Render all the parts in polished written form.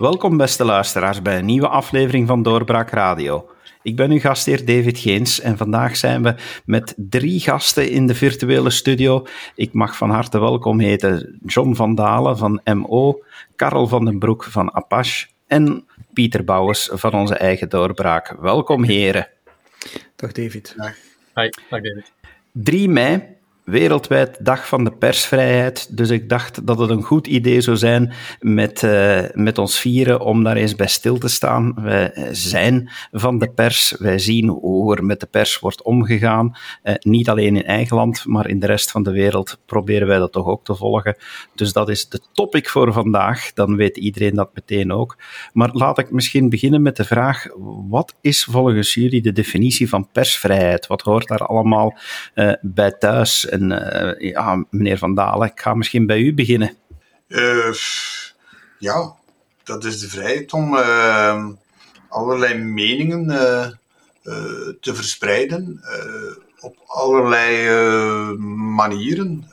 Welkom beste luisteraars bij een nieuwe aflevering van Doorbraak Radio. Ik ben uw gastheer David Geens en vandaag zijn we met 3 gasten in de virtuele studio. Ik mag van harte welkom heten John Vandaele van MO, Karl van den Broek van Apache en Pieter Bouwens van onze eigen Doorbraak. Welkom heren. Dag David. Dag. Hi, dag David. 3 mei, wereldwijd dag van de persvrijheid, dus ik dacht dat het een goed idee zou zijn met ons vieren om daar eens bij stil te staan. Wij zijn van de pers, wij zien hoe er met de pers wordt omgegaan. Niet alleen in eigen land, maar in de rest van de wereld proberen wij dat toch ook te volgen. Dus dat is de topic voor vandaag, dan weet iedereen dat meteen ook. Maar laat ik misschien beginnen met de vraag, wat is volgens jullie de definitie van persvrijheid? Wat hoort daar allemaal bij thuis? En meneer Van Dalen, ik ga misschien bij u beginnen. Ja, dat is de vrijheid om allerlei meningen te verspreiden op allerlei manieren.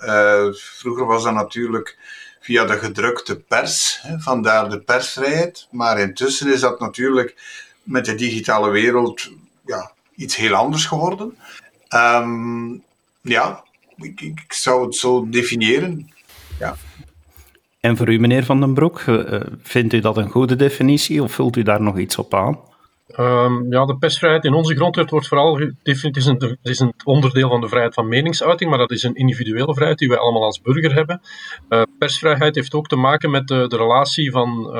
Vroeger was dat natuurlijk via de gedrukte pers, hè, vandaar de persvrijheid. Maar intussen is dat natuurlijk met de digitale wereld ja, iets heel anders geworden. Ik zou het zo definiëren. Ja. En voor u, meneer Van den Broek, vindt u dat een goede definitie of vult u daar nog iets op aan? De persvrijheid in onze grondwet wordt vooral gedefinieerd. Het is een onderdeel van de vrijheid van meningsuiting, maar dat is een individuele vrijheid die wij allemaal als burger hebben. Persvrijheid heeft ook te maken met de relatie van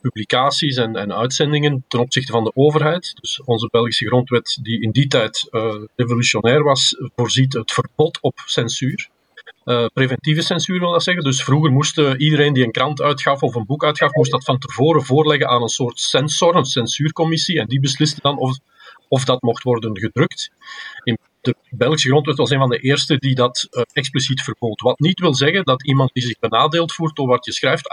publicaties en uitzendingen ten opzichte van de overheid. Dus onze Belgische grondwet, die in die tijd revolutionair was, voorziet het verbod op censuur. Preventieve censuur wil dat zeggen. Dus vroeger moest iedereen die een krant uitgaf of een boek uitgaf, moest dat van tevoren voorleggen aan een soort censor, een censuurcommissie. En die besliste dan of dat mocht worden gedrukt. De Belgische grondwet was een van de eerste die dat expliciet verbood. Wat niet wil zeggen dat iemand die zich benadeeld voelt door wat je schrijft,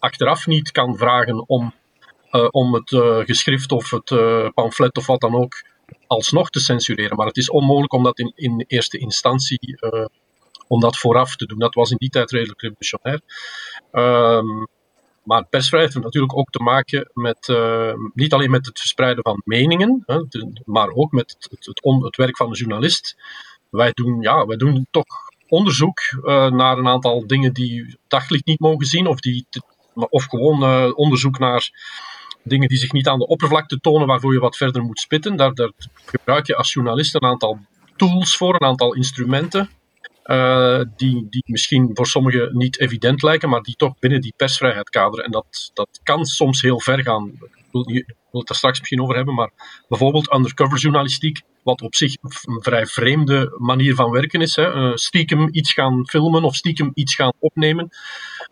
achteraf niet kan vragen om het geschrift of het pamflet of wat dan ook alsnog te censureren. Maar het is onmogelijk om dat in eerste instantie om dat vooraf te doen. Dat was in die tijd redelijk revolutionair. Maar persvrijheid heeft natuurlijk ook te maken met niet alleen met het verspreiden van meningen, hè, maar ook met het werk van de journalist. Wij doen toch onderzoek naar een aantal dingen die daglicht niet mogen zien, of gewoon onderzoek naar dingen die zich niet aan de oppervlakte tonen, waarvoor je wat verder moet spitten. Daar gebruik je als journalist een aantal tools voor, een aantal instrumenten. Die misschien voor sommigen niet evident lijken, maar die toch binnen die persvrijheid kaderen. En dat kan soms heel ver gaan. Ik wil het daar straks misschien over hebben, maar bijvoorbeeld undercover journalistiek, wat op zich een vrij vreemde manier van werken is. Hè. Stiekem iets gaan filmen of stiekem iets gaan opnemen,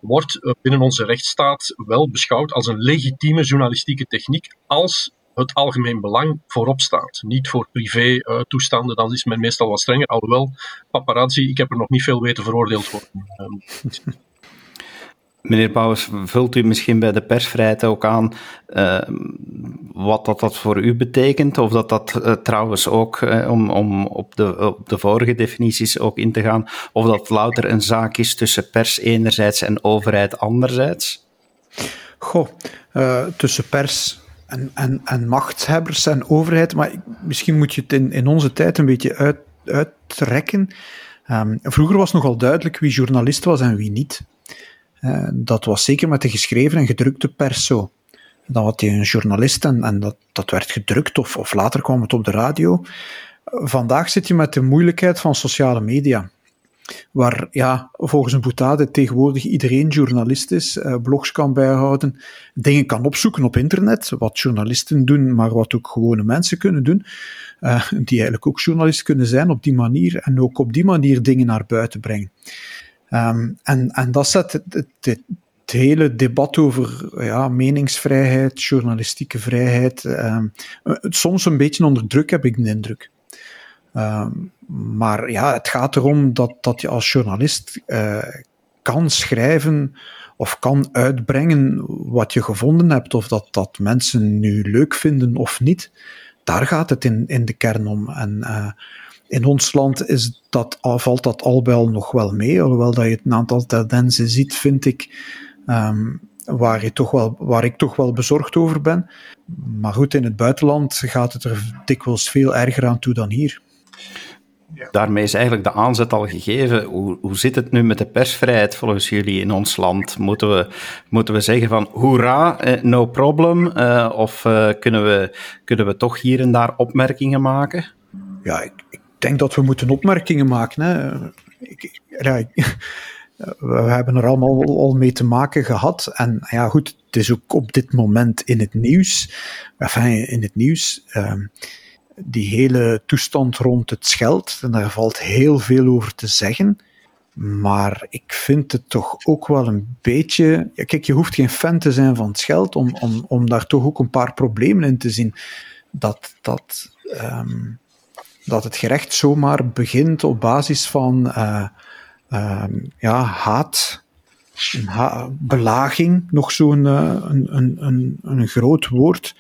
wordt binnen onze rechtsstaat wel beschouwd als een legitieme journalistieke techniek, als het algemeen belang voorop staat. Niet voor privé toestanden, dan is men meestal wat strenger. Alhoewel, paparazzi, ik heb er nog niet veel weten veroordeeld worden. Meneer Bouwens, vult u misschien bij de persvrijheid ook aan wat dat voor u betekent? Of dat trouwens ook, om op de vorige definities ook in te gaan, of dat louter een zaak is tussen pers enerzijds en overheid anderzijds? Tussen pers en machthebbers en overheid, maar misschien moet je het in onze tijd een beetje uittrekken. Vroeger was nogal duidelijk wie journalist was en wie niet. Dat was zeker met de geschreven en gedrukte pers zo. Dan had je een journalist en dat werd gedrukt of later kwam het op de radio. Vandaag zit je met de moeilijkheid van sociale media, waar volgens een boetade tegenwoordig iedereen journalist is, blogs kan bijhouden, dingen kan opzoeken op internet, wat journalisten doen, maar wat ook gewone mensen kunnen doen, die eigenlijk ook journalist kunnen zijn op die manier en ook op die manier dingen naar buiten brengen. En dat zet het hele debat over meningsvrijheid, journalistieke vrijheid, soms een beetje onder druk, heb ik de indruk. Maar het gaat erom dat je als journalist kan schrijven of kan uitbrengen wat je gevonden hebt, of dat mensen nu leuk vinden of niet. Daar gaat het in de kern om. En in ons land valt dat al wel nog wel mee, hoewel dat je een aantal tendensen ziet, vind ik, waar ik toch wel bezorgd over ben. Maar goed, in het buitenland gaat het er dikwijls veel erger aan toe dan hier. Ja. Daarmee is eigenlijk de aanzet al gegeven. Hoe zit het nu met de persvrijheid volgens jullie in ons land? Moeten we zeggen van hoera, no problem? Of kunnen we toch hier en daar opmerkingen maken? Ja, ik denk dat we moeten opmerkingen maken. Hè. We hebben er allemaal al mee te maken gehad. En ja, goed, het is ook op dit moment in het nieuws. Enfin, in het nieuws... Die hele toestand rond het Scheldt, en daar valt heel veel over te zeggen, maar ik vind het toch ook wel een beetje... Ja, kijk, je hoeft geen fan te zijn van het Scheldt om daar toch ook een paar problemen in te zien. Dat het gerecht zomaar begint op basis van haat... belaging, nog zo'n een groot woord...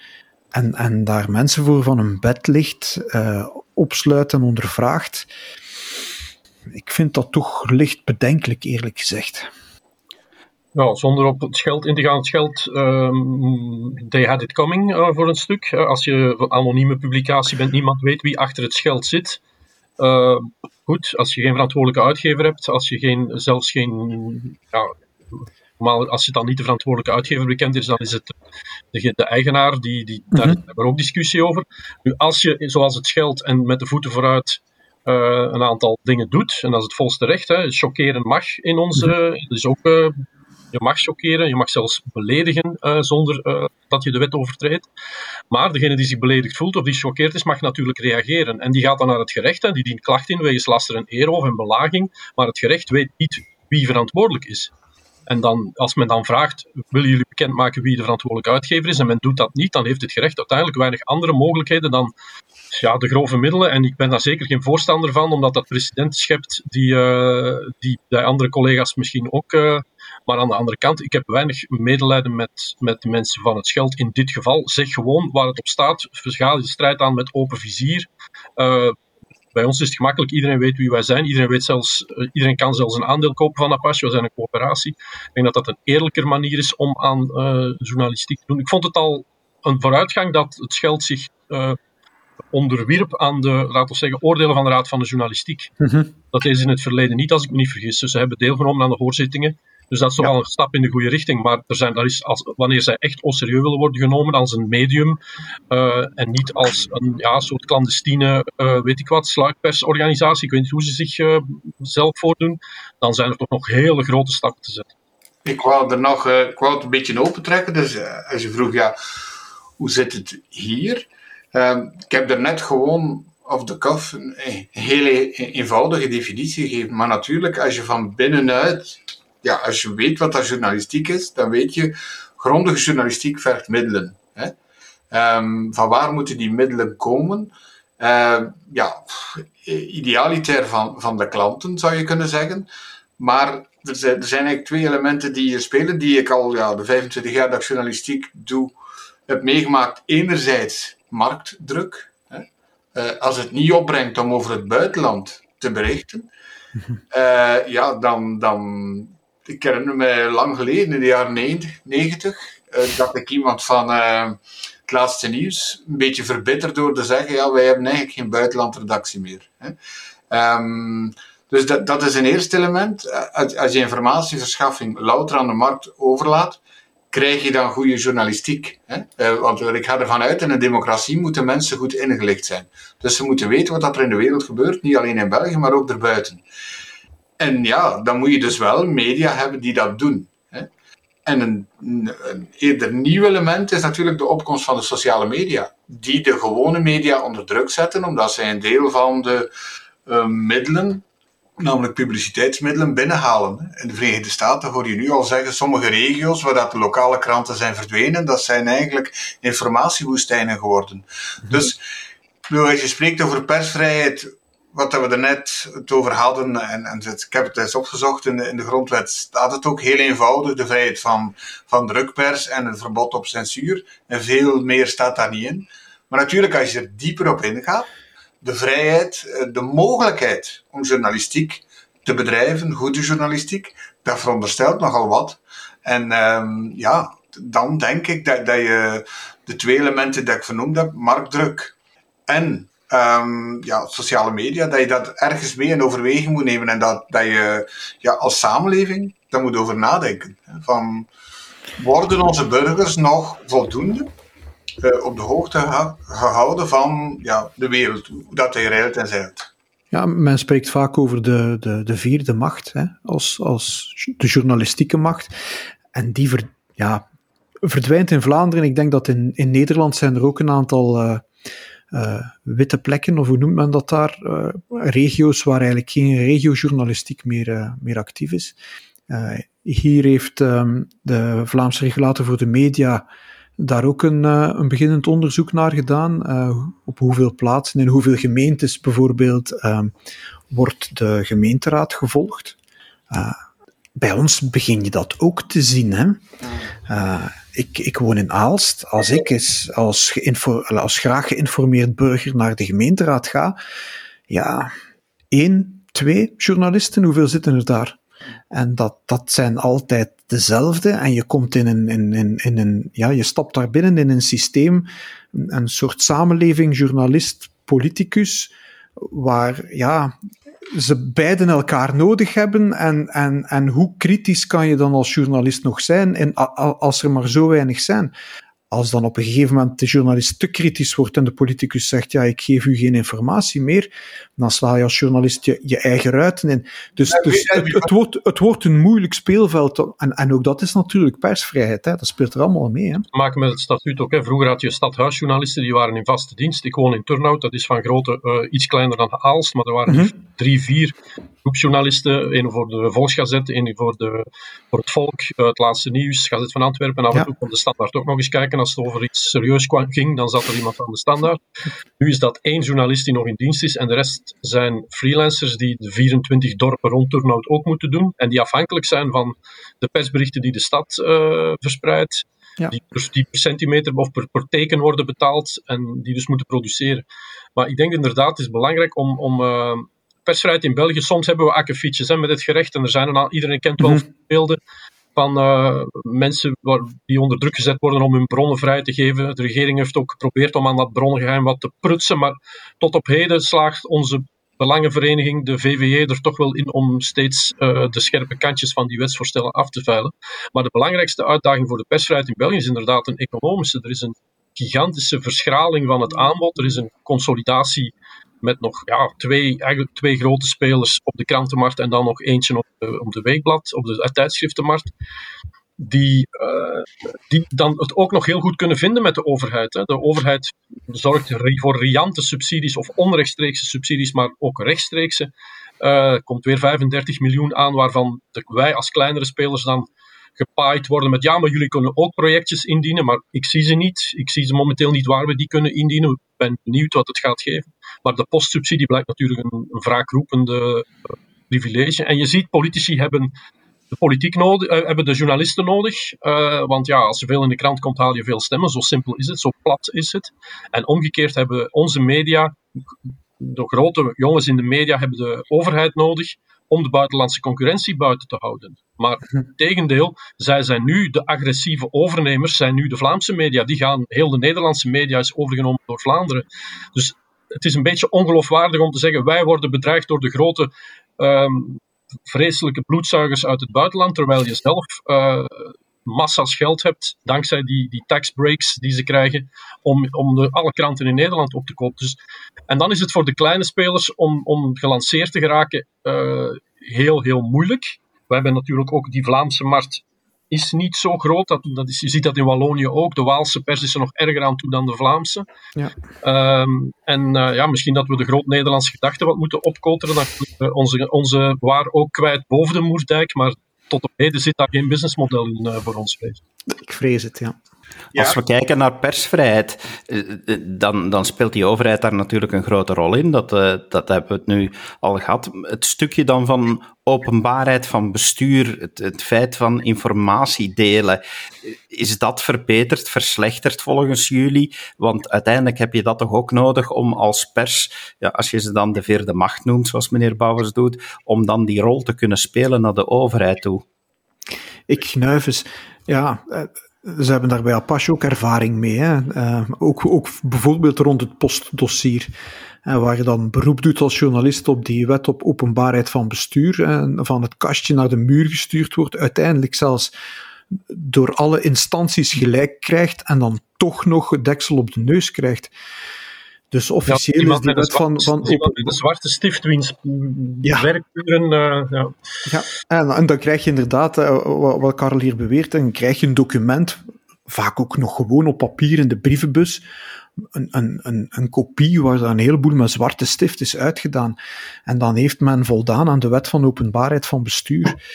En daar mensen voor van hun bed ligt, opsluit en ondervraagt. Ik vind dat toch licht bedenkelijk, eerlijk gezegd. Nou, zonder op het Scheldt in te gaan, het Scheldt, they had it coming voor een stuk. Als je anonieme publicatie bent, niemand weet wie achter het Scheldt zit. Goed, als je geen verantwoordelijke uitgever hebt, als je zelfs geen... Ja, maar als je dan niet de verantwoordelijke uitgever bekend is, dan is het de eigenaar, daar hebben we ook discussie over. Nu, als je, zoals het Scheldt en met de voeten vooruit een aantal dingen doet, en dat is het volste recht, hè, chockeren mag in onze... Dus ook, je mag chockeren, je mag zelfs beledigen zonder dat je de wet overtreedt. Maar degene die zich beledigd voelt of die choqueerd is, mag natuurlijk reageren. En die gaat dan naar het gerecht en die dient klacht in wegens laster en eeroof en belaging, maar het gerecht weet niet wie verantwoordelijk is. En dan, als men dan vraagt, willen jullie bekendmaken wie de verantwoordelijke uitgever is, en men doet dat niet, dan heeft het gerecht uiteindelijk weinig andere mogelijkheden dan de grove middelen. En ik ben daar zeker geen voorstander van, omdat dat precedent schept die bij andere collega's misschien ook... Maar aan de andere kant, ik heb weinig medelijden met de mensen van het Scheldt in dit geval. Zeg gewoon waar het op staat, ga de strijd aan met open vizier... Bij ons is het gemakkelijk, iedereen weet wie wij zijn, iedereen kan zelfs een aandeel kopen van Apache, we zijn een coöperatie. Ik denk dat dat een eerlijker manier is om aan journalistiek te doen. Ik vond het al een vooruitgang dat het Scheldt zich onderwierp aan de, laten we zeggen, oordelen van de Raad van de Journalistiek. Dat is in het verleden niet, als ik me niet vergis. Dus ze hebben deelgenomen aan de hoorzittingen. Dus dat is toch al een stap in de goede richting. Maar wanneer zij echt serieus willen worden genomen als een medium en niet als een soort clandestine, sluikpersorganisatie, ik weet niet hoe ze zich zelf voordoen, dan zijn er toch nog hele grote stappen te zetten. Ik wou het een beetje opentrekken. Dus als je vroeg, hoe zit het hier? Ik heb daarnet gewoon off the cuff een hele eenvoudige definitie gegeven. Maar natuurlijk, als je van binnenuit... als je weet wat dat journalistiek is, dan weet je, grondige journalistiek vergt middelen. Hè? Van waar moeten die middelen komen? Idealiter van de klanten, zou je kunnen zeggen. Maar er zijn eigenlijk twee elementen die hier spelen, die ik al de 25 jaar dat ik journalistiek doe, heb meegemaakt. Enerzijds marktdruk. Hè? Als het niet opbrengt om over het buitenland te berichten, dan... Ik herinner me lang geleden, in de jaren 90, dat ik iemand van het laatste nieuws een beetje verbitterd door te zeggen, wij hebben eigenlijk geen buitenlandredactie meer. Hè. Dus dat is een eerste element. Als je informatieverschaffing louter aan de markt overlaat, krijg je dan goede journalistiek. Hè. Want ik ga ervan uit, in een democratie moeten mensen goed ingelicht zijn. Dus ze moeten weten wat er in de wereld gebeurt, niet alleen in België, maar ook erbuiten. En dan moet je dus wel media hebben die dat doen. Hè? En een eerder nieuw element is natuurlijk de opkomst van de sociale media. Die de gewone media onder druk zetten, omdat zij een deel van de middelen, namelijk publiciteitsmiddelen, binnenhalen. In de Verenigde Staten hoor je nu al zeggen, sommige regio's waar dat de lokale kranten zijn verdwenen, dat zijn eigenlijk informatiewoestijnen geworden. Dus als je spreekt over persvrijheid... Wat we er net het over hadden, en ik heb het eens opgezocht, in de grondwet staat het ook heel eenvoudig, de vrijheid van drukpers en een verbod op censuur. En veel meer staat daar niet in. Maar natuurlijk, als je er dieper op ingaat, de vrijheid, de mogelijkheid om journalistiek te bedrijven, goede journalistiek, dat veronderstelt nogal wat. En dan denk ik dat je de twee elementen die ik vernoemd heb, marktdruk en sociale media, dat je dat ergens mee in overweging moet nemen en dat je als samenleving daar moet over nadenken. Van, worden onze burgers nog voldoende op de hoogte gehouden van de wereld, hoe dat hij rijdt en zeilt? Ja, men spreekt vaak over de vierde macht, hè, als de journalistieke macht. En die verdwijnt in Vlaanderen. Ik denk dat in Nederland zijn er ook een aantal witte plekken, of hoe noemt men dat daar? Regio's waar eigenlijk geen regiojournalistiek meer actief is. Hier heeft de Vlaamse Regulator voor de Media daar ook een beginnend onderzoek naar gedaan. Op hoeveel plaatsen, in hoeveel gemeentes bijvoorbeeld, wordt de gemeenteraad gevolgd. Bij ons begin je dat ook te zien. Hè? Ik woon in Aalst. Als ik als graag geïnformeerd burger naar de gemeenteraad ga, 1, 2 journalisten, hoeveel zitten er daar? En dat zijn altijd dezelfde. En je komt je stapt daar binnen in een systeem, een soort samenleving, journalist, politicus, waar ze beiden elkaar nodig hebben. En hoe kritisch kan je dan als journalist nog zijn, en als er maar zo weinig zijn? Als dan op een gegeven moment de journalist te kritisch wordt en de politicus zegt, ik geef u geen informatie meer, dan sla je als journalist je eigen ruiten in. Het wordt een moeilijk speelveld. En ook dat is natuurlijk persvrijheid. Hè. Dat speelt er allemaal mee. Hè. Maken met het statuut ook. Hè. Vroeger had je stadhuisjournalisten, die waren in vaste dienst. Ik woon in Turnhout, dat is van grootte iets kleiner dan Aalst, maar er waren 3, 4 groepsjournalisten. Eén voor de Volksgazet, één voor het Volk, het laatste nieuws, Gazette van Antwerpen, en af en toe kon de Standaard ook nog eens kijken. Als het over iets serieus ging, dan zat er iemand aan de Standaard. Nu is dat 1 journalist die nog in dienst is en de rest zijn freelancers die de 24 dorpen rond Turnhout ook moeten doen en die afhankelijk zijn van de persberichten die de stad verspreidt, die per centimeter of per teken worden betaald en die dus moeten produceren. Maar ik denk inderdaad, het is belangrijk om persvrijheid in België, soms hebben we akkefietjes met het gerecht en er zijn iedereen kent wel voorbeelden van mensen die onder druk gezet worden om hun bronnen vrij te geven. De regering heeft ook geprobeerd om aan dat bronnengeheim wat te prutsen, maar tot op heden slaagt onze belangenvereniging, de VVE, er toch wel in om steeds de scherpe kantjes van die wetsvoorstellen af te veilen. Maar de belangrijkste uitdaging voor de persvrijheid in België is inderdaad een economische. Er is een gigantische verschraling van het aanbod, er is een consolidatie met nog twee grote spelers op de krantenmarkt en dan nog eentje op de weekblad, op de tijdschriftenmarkt, die dan het ook nog heel goed kunnen vinden met de overheid. Hè. De overheid zorgt voor riante subsidies of onrechtstreekse subsidies, maar ook rechtstreekse. Er komt weer 35 miljoen aan, waarvan wij als kleinere spelers dan gepaaid worden met maar jullie kunnen ook projectjes indienen, maar ik zie ze niet. Ik zie ze momenteel niet waar we die kunnen indienen. Ik ben benieuwd wat het gaat geven. Maar de postsubsidie blijkt natuurlijk een wraakroepende privilege. En je ziet, politici hebben de politiek nodig, hebben de journalisten nodig. Want als je veel in de krant komt, haal je veel stemmen. Zo simpel is het, zo plat is het. En omgekeerd hebben onze media, de grote jongens in de media, hebben de overheid nodig om de buitenlandse concurrentie buiten te houden. Maar tegendeel, zij zijn nu de agressieve overnemers, zijn nu de Vlaamse media. Die gaan, heel de Nederlandse media is overgenomen door Vlaanderen. Dus het is een beetje ongeloofwaardig om te zeggen, wij worden bedreigd door de grote vreselijke bloedzuigers uit het buitenland, terwijl je zelf massa's geld hebt, dankzij die tax breaks die ze krijgen, om alle kranten in Nederland op te kopen. Dus, en dan is het voor de kleine spelers om gelanceerd te geraken heel, heel moeilijk. We hebben natuurlijk ook die Vlaamse markt is niet zo groot. Je ziet dat in Wallonië ook. De Waalse pers is er nog erger aan toe dan de Vlaamse. Ja. Misschien dat we de groot Nederlandse gedachte wat moeten opkoteren. Dan kunnen we onze waar ook kwijt boven de Moerdijk. Maar tot op heden zit daar geen businessmodel in voor ons. Ik vrees het, ja. Als we kijken naar persvrijheid, dan speelt die overheid daar natuurlijk een grote rol in. Dat hebben we het nu al gehad. Het stukje dan van openbaarheid van bestuur, het feit van informatie delen, is dat verbeterd, verslechterd volgens jullie? Want uiteindelijk heb je dat toch ook nodig om als pers, als je ze dan de vierde macht noemt, zoals meneer Bouwens doet, om dan die rol te kunnen spelen naar de overheid toe. ik knuif eens. Ja, ze hebben daar bij Apache ook ervaring mee. Hè. Ook bijvoorbeeld rond het postdossier. Waar je dan beroep doet als journalist op die wet op openbaarheid van bestuur. En van het kastje naar de muur gestuurd wordt. Uiteindelijk zelfs door alle instanties gelijk krijgt. En dan toch nog het deksel op de neus krijgt. Dus officieel ja, is die wet van iemand met een zwarte stift, wiens werkuren... En dan krijg je inderdaad, wat Karel hier beweert, dan krijg je een document, vaak ook nog gewoon op papier in de brievenbus, een kopie waar dan een heleboel met zwarte stift is uitgedaan. En dan heeft men voldaan aan de wet van openbaarheid van bestuur.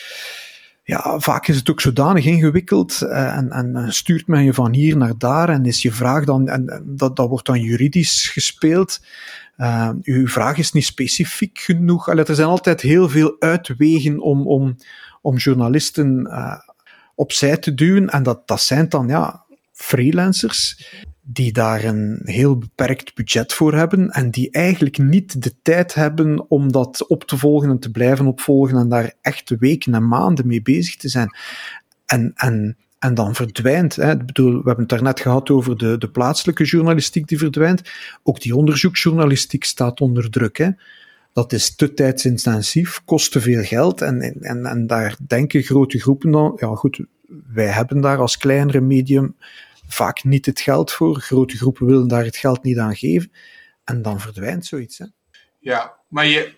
Ja, vaak is het ook zodanig ingewikkeld en stuurt men je van hier naar daar en is je vraag dan, en dat wordt dan juridisch gespeeld. Uw vraag is niet specifiek genoeg. Allee, er zijn altijd heel veel uitwegen om journalisten opzij te duwen en dat zijn dan freelancers die daar een heel beperkt budget voor hebben en die eigenlijk niet de tijd hebben om dat op te volgen en te blijven opvolgen en daar echt weken en maanden mee bezig te zijn. En dan verdwijnt, hè. Ik bedoel, we hebben het daarnet gehad over de plaatselijke journalistiek die verdwijnt. Ook die onderzoeksjournalistiek staat onder druk, hè. Dat is te tijdsintensief, kost te veel geld en daar denken grote groepen dan, ja goed, wij hebben daar als kleinere medium vaak niet het geld voor. Grote groepen willen daar het geld niet aan geven. En dan verdwijnt zoiets. Hè? Ja, maar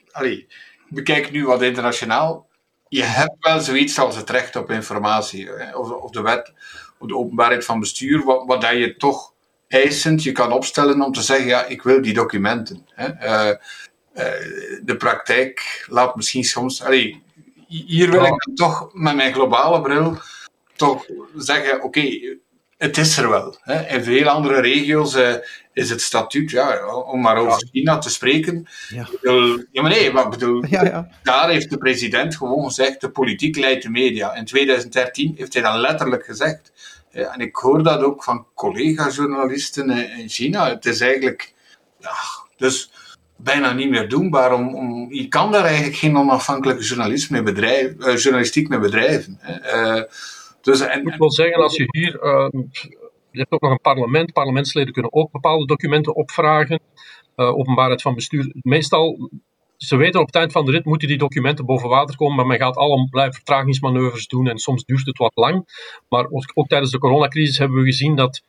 bekijk nu wat internationaal. Je hebt wel zoiets als het recht op informatie. Hè? Of de wet, of de openbaarheid van bestuur. Wat je toch eisend je kan opstellen om te zeggen, ja, ik wil die documenten. Hè? De praktijk laat misschien soms... hier wil ik dan toch met mijn globale bril toch zeggen, oké, het is er wel. Hè. In veel andere regio's is het statuut, om maar over China te spreken. Ja, daar heeft de president gewoon gezegd, de politiek leidt de media. In 2013 heeft hij dat letterlijk gezegd. En ik hoor dat ook van collega-journalisten in China. Het is eigenlijk dus bijna niet meer doenbaar. Je kan daar eigenlijk geen onafhankelijke journalistiek mee bedrijven. Dus, ik moet wel zeggen, als je hier... je hebt ook nog een parlement. Parlementsleden kunnen ook bepaalde documenten opvragen. Openbaarheid van bestuur. Meestal, ze weten op het eind van de rit, moeten die documenten boven water komen. Maar men gaat allerlei vertragingsmanoeuvres doen. En soms duurt het wat lang. Maar ook tijdens de coronacrisis hebben we gezien dat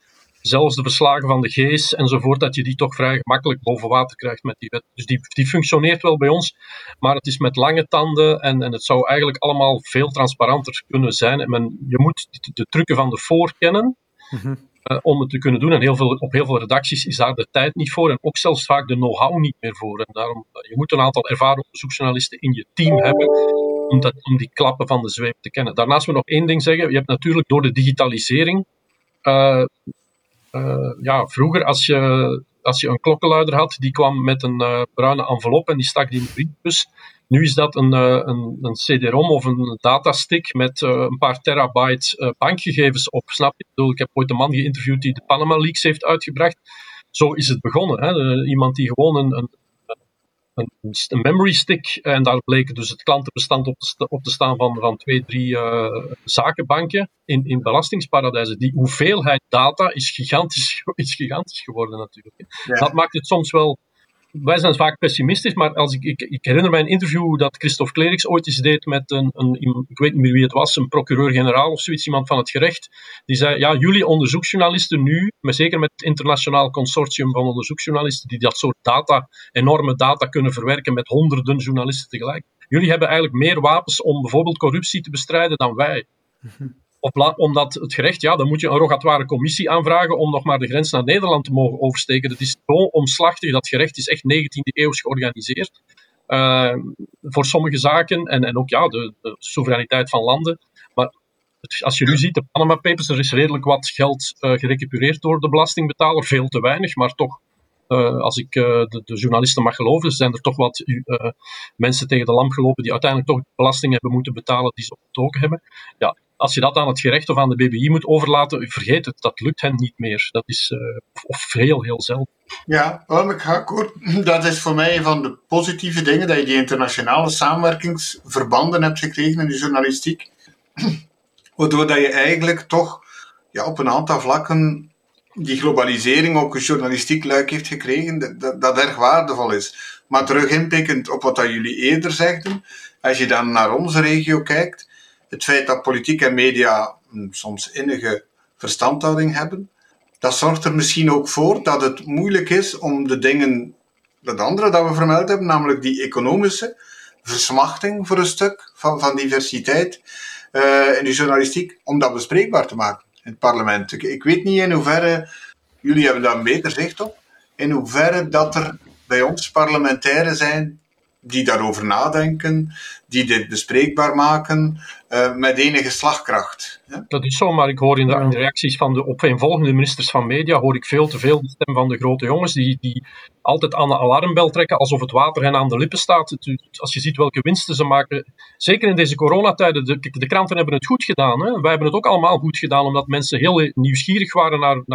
zelfs de verslagen van de Gees enzovoort, dat je die toch vrij gemakkelijk boven water krijgt met die wet. Dus die functioneert wel bij ons, maar het is met lange tanden en het zou eigenlijk allemaal veel transparanter kunnen zijn. En je moet de trucken van de voor kennen om het te kunnen doen. En op heel veel redacties is daar de tijd niet voor en ook zelfs vaak de know-how niet meer voor. En daarom, je moet een aantal ervaren onderzoeksjournalisten in je team hebben om die klappen van de zweep te kennen. Daarnaast wil ik nog één ding zeggen. Je hebt natuurlijk door de digitalisering... vroeger, als je een klokkenluider had, die kwam met een bruine envelop en die stak die in de brievenbus. Nu is dat een CD-ROM of een datastick met een paar terabyte bankgegevens op. Snap je? Ik heb ooit een man geïnterviewd die de Panama Leaks heeft uitgebracht. Zo is het begonnen. Hè? Iemand die gewoon een memory stick, en daar bleek dus het klantenbestand op te staan van 2-3 zakenbanken in belastingsparadijzen. Die hoeveelheid data is gigantisch geworden natuurlijk. Ja. Dat maakt het soms wel... Wij zijn vaak pessimistisch, maar als ik herinner mij een interview dat Kristof Clerix ooit eens deed met ik weet niet meer wie het was, een procureur-generaal of zoiets, iemand van het gerecht, die zei, ja, jullie onderzoeksjournalisten nu, maar zeker met het internationaal consortium van onderzoeksjournalisten, die dat soort data, enorme data kunnen verwerken met honderden journalisten tegelijk. Jullie hebben eigenlijk meer wapens om bijvoorbeeld corruptie te bestrijden dan wij. Omdat het gerecht, dan moet je een rogatoire commissie aanvragen om nog maar de grens naar Nederland te mogen oversteken. Dat is zo omslachtig, dat gerecht is echt 19e eeuws georganiseerd. Voor sommige zaken en ook de soevereiniteit van landen. Maar als je nu ziet, de Panama Papers, er is redelijk wat geld gerecupereerd door de belastingbetaler. Veel te weinig, maar toch, als ik de journalisten mag geloven, zijn er toch wat mensen tegen de lamp gelopen die uiteindelijk toch belasting hebben moeten betalen die ze ontdoken hebben. Ja. Als je dat aan het gerecht of aan de BBI moet overlaten, vergeet het, dat lukt hen niet meer. Dat is heel, heel zelden. Ja, ik ga kort. Dat is voor mij van de positieve dingen, dat je die internationale samenwerkingsverbanden hebt gekregen in de journalistiek. Waardoor dat je eigenlijk toch op een aantal vlakken die globalisering ook een journalistiek luik heeft gekregen, dat erg waardevol is. Maar teruginpikkend op wat dat jullie eerder zegden, als je dan naar onze regio kijkt, het feit dat politiek en media soms innige verstandhouding hebben, dat zorgt er misschien ook voor dat het moeilijk is om de dingen, dat andere dat we vermeld hebben, namelijk die economische versmachting voor een stuk van diversiteit in de journalistiek, om dat bespreekbaar te maken in het parlement. Ik weet niet in hoeverre, jullie hebben daar een beter zicht op, in hoeverre dat er bij ons parlementairen zijn die daarover nadenken, die dit bespreekbaar maken, met enige slagkracht. Ja? Dat is zo, maar ik hoor in de reacties van de opeenvolgende ministers van media, hoor ik veel te veel de stem van de grote jongens, die altijd aan de alarmbel trekken, alsof het water hen aan de lippen staat. Als je ziet welke winsten ze maken, zeker in deze coronatijden, de kranten hebben het goed gedaan. Hè? Wij hebben het ook allemaal goed gedaan, omdat mensen heel nieuwsgierig waren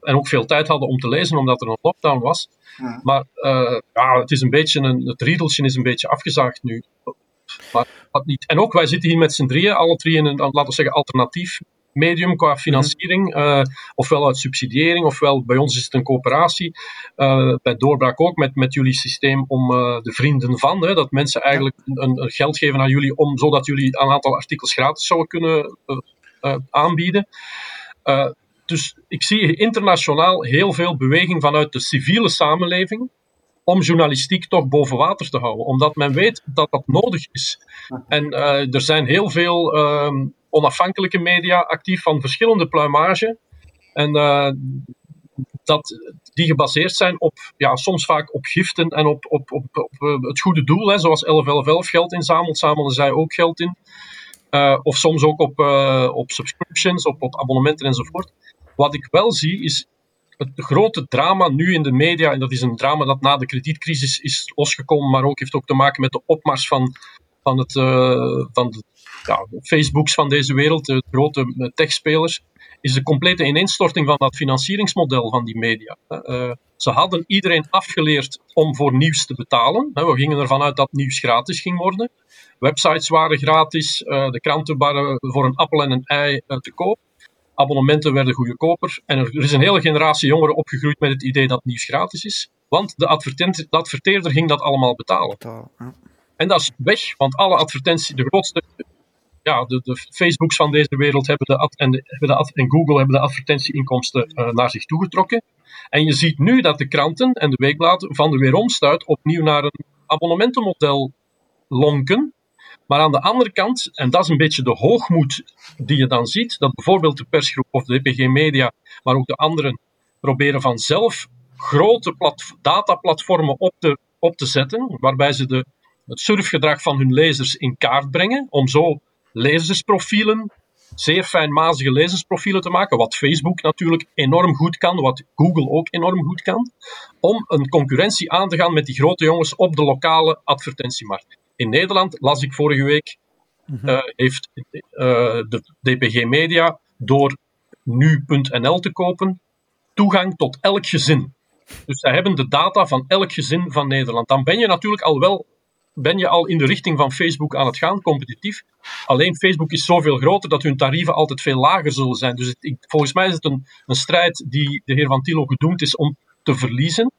en ook veel tijd hadden om te lezen, omdat er een lockdown was. Ja. Maar het is een beetje het riedeltje is een beetje afgezaagd nu. Maar dat niet. En ook, wij zitten hier met z'n drieën, alle drie in een, laten we zeggen, alternatief medium qua financiering. Ofwel uit subsidiëring, ofwel bij ons is het een coöperatie. Bij Doorbraak ook, met jullie systeem om de vrienden van, dat mensen eigenlijk een geld geven aan jullie, zodat jullie een aantal artikels gratis zouden kunnen aanbieden. Dus ik zie internationaal heel veel beweging vanuit de civiele samenleving om journalistiek toch boven water te houden. Omdat men weet dat dat nodig is. En er zijn heel veel onafhankelijke media actief van verschillende pluimage. En die gebaseerd zijn op, soms vaak op giften en op het goede doel. Hè, zoals 1111 geld inzamelt, zamelen zij ook geld in. Of soms ook op subscriptions, op abonnementen enzovoort. Wat ik wel zie is het grote drama nu in de media, en dat is een drama dat na de kredietcrisis is losgekomen, maar ook heeft ook te maken met de opmars van de Facebooks van deze wereld, de grote techspelers, is de complete ineenstorting van dat financieringsmodel van die media. Ze hadden iedereen afgeleerd om voor nieuws te betalen. We gingen ervan uit dat nieuws gratis ging worden. Websites waren gratis, de kranten waren voor een appel en een ei te koop. Abonnementen werden goedkoper. En er is een hele generatie jongeren opgegroeid met het idee dat nieuws gratis is. Want de adverteerder ging dat allemaal betalen. En dat is weg, want alle advertenties, de grootste... de Facebooks van deze wereld en Google hebben de advertentieinkomsten naar zich toegetrokken. En je ziet nu dat de kranten en de weekbladen van de weeromstuit opnieuw naar een abonnementenmodel lonken. Maar aan de andere kant, en dat is een beetje de hoogmoed die je dan ziet, dat bijvoorbeeld de persgroep of de DPG Media, maar ook de anderen, proberen vanzelf grote dataplatformen op te zetten, waarbij ze het surfgedrag van hun lezers in kaart brengen, om zo lezersprofielen, zeer fijnmazige lezersprofielen te maken, wat Facebook natuurlijk enorm goed kan, wat Google ook enorm goed kan, om een concurrentie aan te gaan met die grote jongens op de lokale advertentiemarkt. In Nederland, las ik vorige week, heeft de DPG Media door nu.nl te kopen toegang tot elk gezin. Dus zij hebben de data van elk gezin van Nederland. Dan ben je natuurlijk al in de richting van Facebook aan het gaan, competitief. Alleen Facebook is zoveel groter dat hun tarieven altijd veel lager zullen zijn. Dus volgens mij is het een strijd die de heer Van Thiel gedoemd is om te verliezen.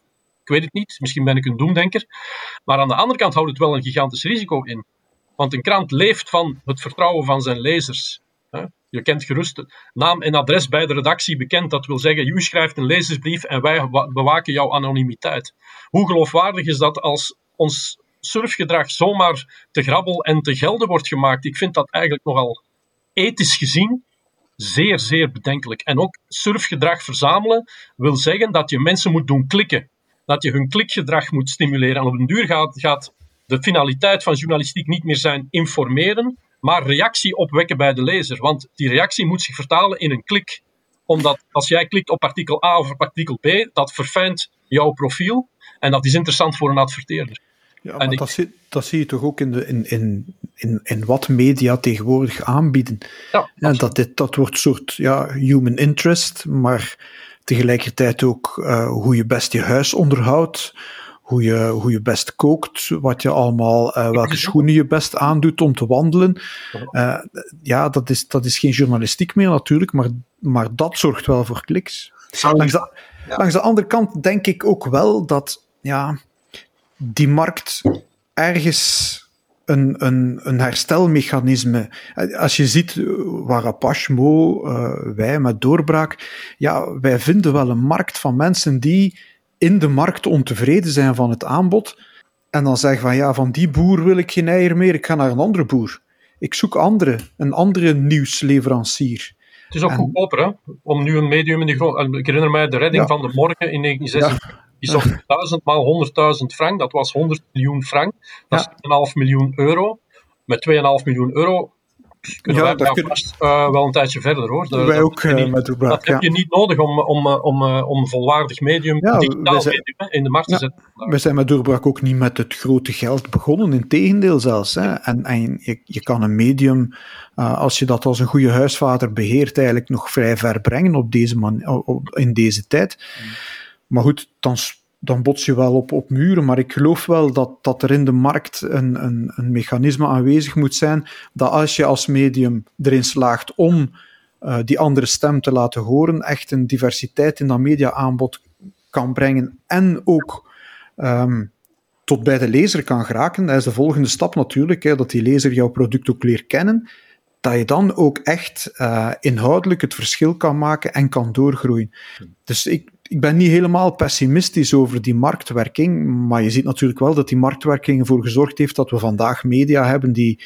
Ik weet het niet, misschien ben ik een doemdenker. Maar aan de andere kant houdt het wel een gigantisch risico in. Want een krant leeft van het vertrouwen van zijn lezers. Je kent gerust naam en adres bij de redactie bekend. Dat wil zeggen, u schrijft een lezersbrief en wij bewaken jouw anonimiteit. Hoe geloofwaardig is dat als ons surfgedrag zomaar te grabbel en te gelden wordt gemaakt? Ik vind dat eigenlijk nogal ethisch gezien zeer, zeer bedenkelijk. En ook surfgedrag verzamelen wil zeggen dat je mensen moet doen klikken. Dat je hun klikgedrag moet stimuleren. En op den duur gaat de finaliteit van journalistiek niet meer zijn informeren, maar reactie opwekken bij de lezer. Want die reactie moet zich vertalen in een klik. Omdat als jij klikt op artikel A of op artikel B, dat verfijnt jouw profiel. En dat is interessant voor een adverteerder. Ja, maar dat zie je toch ook in wat media tegenwoordig aanbieden. Ja, en dat wordt een soort human interest, maar tegelijkertijd ook hoe je best je huis onderhoudt, hoe je best kookt, wat je allemaal, welke schoenen je best aandoet om te wandelen. Ja, dat is geen journalistiek meer natuurlijk, maar dat zorgt wel voor kliks. Langs de andere kant denk ik ook wel dat ja, die markt ergens een herstelmechanisme. Als je ziet waar Apache, MO, wij met Doorbraak, ja, wij vinden wel een markt van mensen die in de markt ontevreden zijn van het aanbod en dan zeggen van ja, van die boer wil ik geen eier meer, ik ga naar een andere boer. Ik zoek een andere nieuwsleverancier. Het is ook goedkoper, hè? Om nu een medium in de grond... Ik herinner mij de redding van de morgen in 1996. Ja. Die zocht 1000 maal 100.000 frank, dat was 100 miljoen frank. Dat is 2,5 miljoen euro. Met 2,5 miljoen euro kunnen wij wel een tijdje verder, hoor. Dat heb je niet nodig om een volwaardig medium, digitaal medium, in de markt te zetten. We zijn met Doorbraak ook niet met het grote geld begonnen, in tegendeel zelfs. Hè. En je kan een medium, als je dat als een goede huisvader beheert, eigenlijk nog vrij ver brengen op deze in deze tijd. Maar goed, dan bots je wel op muren, maar ik geloof wel dat er in de markt een mechanisme aanwezig moet zijn, dat als je als medium erin slaagt om die andere stem te laten horen, echt een diversiteit in dat media-aanbod kan brengen en ook tot bij de lezer kan geraken. Dat is de volgende stap natuurlijk, hè, dat die lezer jouw product ook leert kennen, dat je dan ook echt inhoudelijk het verschil kan maken en kan doorgroeien. Dus ik ben niet helemaal pessimistisch over die marktwerking, maar je ziet natuurlijk wel dat die marktwerking ervoor gezorgd heeft dat we vandaag media hebben die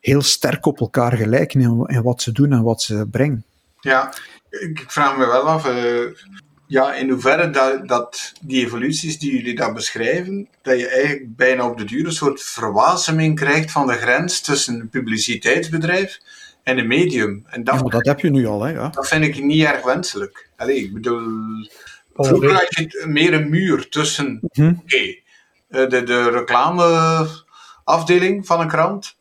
heel sterk op elkaar gelijken in wat ze doen en wat ze brengen. Ja, ik vraag me wel af, in hoeverre dat die evoluties die jullie daar beschrijven, dat je eigenlijk bijna op de duur een soort verwaseming krijgt van de grens tussen een publiciteitsbedrijf en een medium. En dat heb je nu al, hè? Ja. Dat vind ik niet erg wenselijk. Allee, ik bedoel... Vroeger had je meer een muur tussen de reclameafdeling van een krant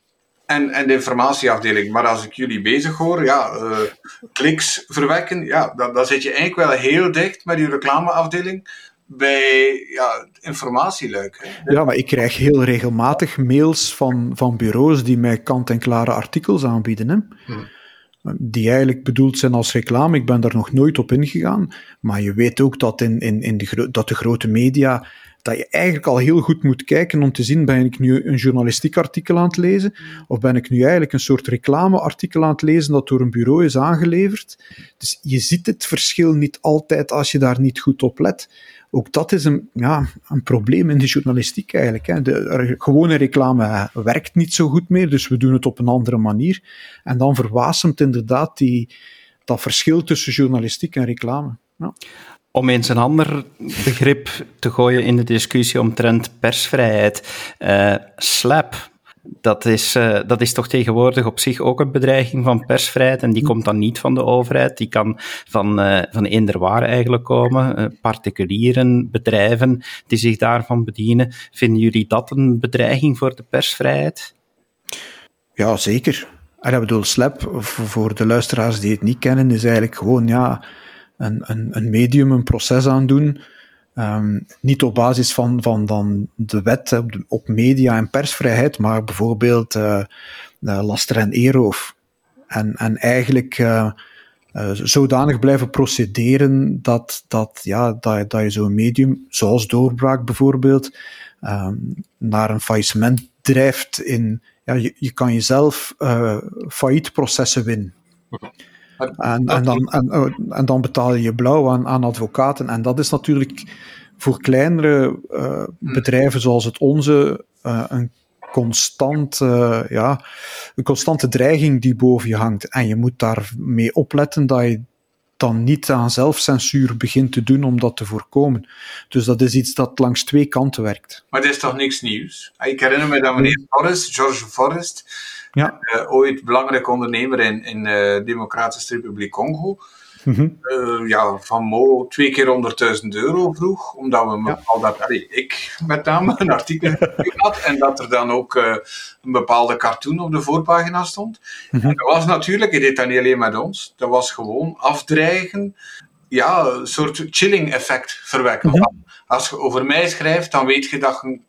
en de informatieafdeling. Maar als ik jullie bezig hoor, kliks verwekken, dan zit je eigenlijk wel heel dicht met die reclameafdeling bij informatieluik. Ja, maar ik krijg heel regelmatig mails van bureaus die mij kant-en-klare artikels aanbieden, hè. Die eigenlijk bedoeld zijn als reclame. Ik ben daar nog nooit op ingegaan. Maar je weet ook dat dat de grote media, dat je eigenlijk al heel goed moet kijken om te zien, ben ik nu een journalistiek artikel aan het lezen, of ben ik nu eigenlijk een soort reclameartikel aan het lezen dat door een bureau is aangeleverd. Dus je ziet het verschil niet altijd als je daar niet goed op let. Ook dat is een probleem in de journalistiek eigenlijk, hè. De gewone reclame werkt niet zo goed meer, dus we doen het op een andere manier. En dan verwasemt inderdaad dat verschil tussen journalistiek en reclame. Ja. Om eens een ander begrip te gooien in de discussie omtrent persvrijheid. SLAP. Dat is toch tegenwoordig op zich ook een bedreiging van persvrijheid en die komt dan niet van de overheid, die kan van eender waar eigenlijk komen, particulieren, bedrijven die zich daarvan bedienen. Vinden jullie dat een bedreiging voor de persvrijheid? Ja, zeker. En ik bedoel, SLAP, voor de luisteraars die het niet kennen, is eigenlijk gewoon een medium, een proces aandoen. Niet op basis van dan de wet op media en persvrijheid, maar bijvoorbeeld laster en eerroof. En eigenlijk zodanig blijven procederen dat je zo'n medium, zoals Doorbraak bijvoorbeeld, naar een faillissement drijft. Je kan jezelf failliet processen winnen. En dan betaal je blauw aan advocaten. En dat is natuurlijk voor kleinere bedrijven zoals het onze een constante dreiging die boven je hangt. En je moet daarmee opletten dat je dan niet aan zelfcensuur begint te doen om dat te voorkomen. Dus dat is iets dat langs twee kanten werkt. Maar dat is toch niks nieuws? Ik herinner me dat meneer Forrest, George Forrest... Ja. Ooit belangrijk ondernemer in de Democratische Republiek Congo. Mm-hmm. Van Mo 2 keer 100.000 euro vroeg, omdat we ik met name een artikel had en dat er dan ook een bepaalde cartoon op de voorpagina stond. Mm-hmm. En dat was natuurlijk, hij deed dat niet alleen met ons, dat was gewoon afdreigen ja, een soort chilling effect verwekken. Ja. Als je over mij schrijft, dan weet je dat je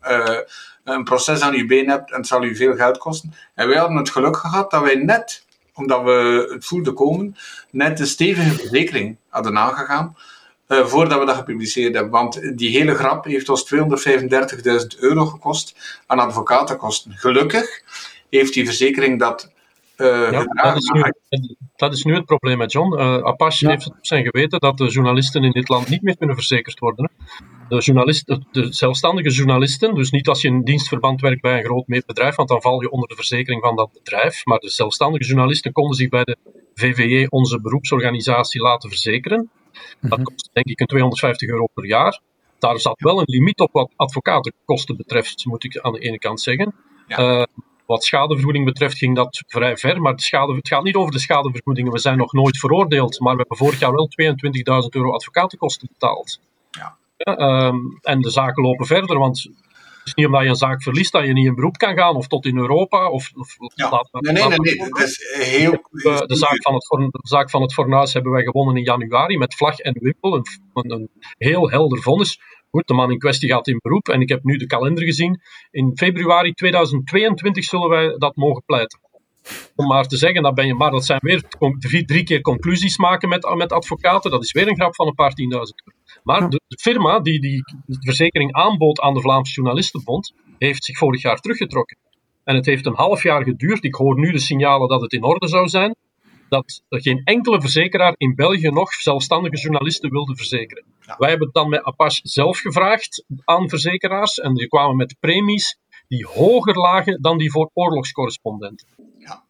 een proces aan je been hebt en het zal je veel geld kosten. En wij hadden het geluk gehad dat wij net, omdat we het voelden komen, net een stevige verzekering hadden aangegaan voordat we dat gepubliceerd hebben. Want die hele grap heeft ons €235.000 gekost aan advocatenkosten. Gelukkig heeft die verzekering dat... Dat is nu het probleem met John. Apache heeft het op zijn geweten dat de journalisten in dit land niet meer kunnen verzekerd worden. De zelfstandige journalisten, dus niet als je in dienstverband werkt bij een groot bedrijf, want dan val je onder de verzekering van dat bedrijf, maar de zelfstandige journalisten konden zich bij de VVE, onze beroepsorganisatie, laten verzekeren. Dat kost denk ik €250 per jaar. Daar zat wel een limiet op wat advocatenkosten betreft, moet ik aan de ene kant zeggen. Ja. Wat schadevergoeding betreft ging dat vrij ver, maar het gaat niet over de schadevergoedingen. We zijn nog nooit veroordeeld, maar we hebben vorig jaar wel €22.000 advocatenkosten betaald. Ja. Ja, en de zaken lopen verder, want het is niet omdat je een zaak verliest dat je niet in beroep kan gaan, of tot in Europa. De zaak van het Fornuis hebben wij gewonnen in januari met vlag en wimpel, een heel helder vonnis. Goed, de man in kwestie gaat in beroep en ik heb nu de kalender gezien. In februari 2022 zullen wij dat mogen pleiten. Om maar te zeggen, dat zijn weer 3 keer conclusies maken met advocaten. Dat is weer een grap van een paar 10.000 euro. Maar de firma die die verzekering aanbood aan de Vlaamse Journalistenbond, heeft zich vorig jaar teruggetrokken. En het heeft een half jaar geduurd. Ik hoor nu de signalen dat het in orde zou zijn. Dat geen enkele verzekeraar in België nog zelfstandige journalisten wilde verzekeren. Ja. Wij hebben het dan met Apache zelf gevraagd aan verzekeraars. En die kwamen met premies die hoger lagen dan die voor oorlogscorrespondenten. Ja.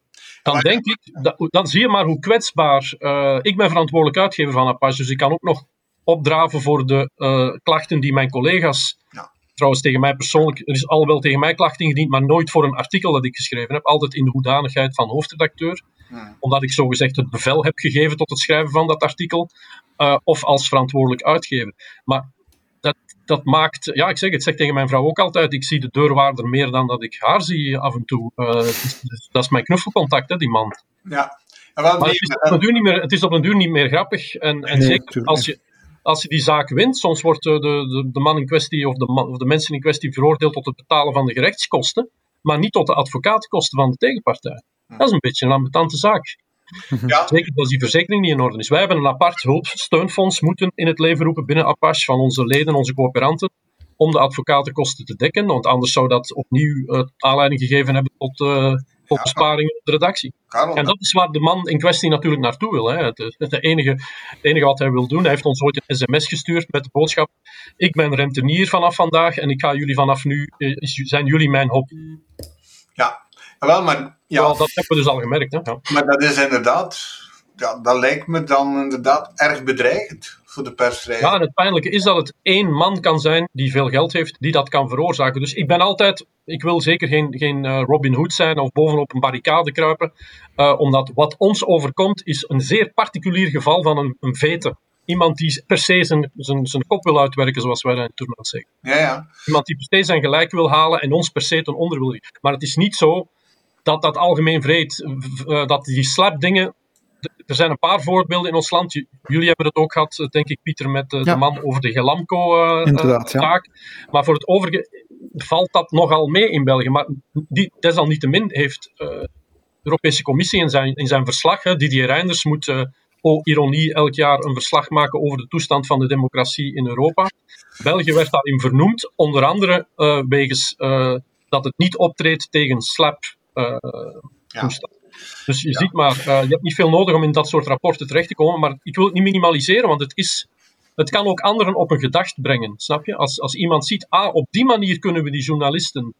Dan zie je maar hoe kwetsbaar... ik ben verantwoordelijk uitgever van Apache, dus ik kan ook nog opdraven voor de klachten die mijn collega's... Ja. Trouwens, tegen mij persoonlijk, er is al wel tegen mij klachten ingediend, maar nooit voor een artikel dat ik geschreven heb. Altijd in de hoedanigheid van hoofdredacteur. Omdat ik zogezegd het bevel heb gegeven tot het schrijven van dat artikel. Of als verantwoordelijk uitgever. Maar dat maakt... Ja, ik zeg tegen mijn vrouw ook altijd, ik zie de deurwaarder meer dan dat ik haar zie af en toe. Dat is mijn knuffelcontact, hè, die man. Ja. Maar het is op een duur niet meer grappig. En zeker als je die zaak wint, soms wordt de man in kwestie of de mensen in kwestie veroordeeld tot het betalen van de gerechtskosten, maar niet tot de advocaatkosten van de tegenpartij. Dat is een beetje een ambetante zaak. Ja. Zeker als die verzekering niet in orde is. Wij hebben een apart hulpsteunfonds moeten in het leven roepen binnen Apache van onze leden, onze coöperanten, om de advocatenkosten te dekken, want anders zou dat opnieuw aanleiding gegeven hebben tot besparingen op de redactie. Karel, en dat is waar de man in kwestie natuurlijk naartoe wil. Hè. Het enige wat hij wil doen, hij heeft ons ooit een sms gestuurd met de boodschap: ik ben rentenier vanaf vandaag en ik ga jullie vanaf nu, zijn jullie mijn hobby. Ja, wel, maar... Ja, dat hebben we dus al gemerkt. Hè? Ja. Maar dat is inderdaad... Ja, dat lijkt me dan inderdaad erg bedreigend voor de persvrijheid. Ja, en het pijnlijke is dat het één man kan zijn die veel geld heeft, die dat kan veroorzaken. Dus ik ben altijd... Ik wil zeker geen Robin Hood zijn of bovenop een barricade kruipen. Omdat wat ons overkomt is een zeer particulier geval van een vete. Iemand die per se zijn kop wil uitwerken, zoals wij dat in Turnhout zeggen. Ja, ja. Iemand die per se zijn gelijk wil halen en ons per se ten onder wil. Maar het is niet zo dat algemeen vreed, dat die slapdingen... Er zijn een paar voorbeelden in ons land. Jullie hebben het ook gehad, denk ik, Pieter, met de man over de Gelamco-taak. Maar voor het overige valt dat nogal mee in België. Maar desalniettemin heeft de Europese Commissie in zijn verslag, Didier Reynders moet, ironie, elk jaar een verslag maken over de toestand van de democratie in Europa. België werd daarin vernoemd, onder andere wegens dat het niet optreedt tegen slap toestand. Dus je ziet maar, je hebt niet veel nodig om in dat soort rapporten terecht te komen, maar ik wil het niet minimaliseren, want het kan ook anderen op een gedachte brengen, snap je? Als iemand ziet, op die manier kunnen we die journalisten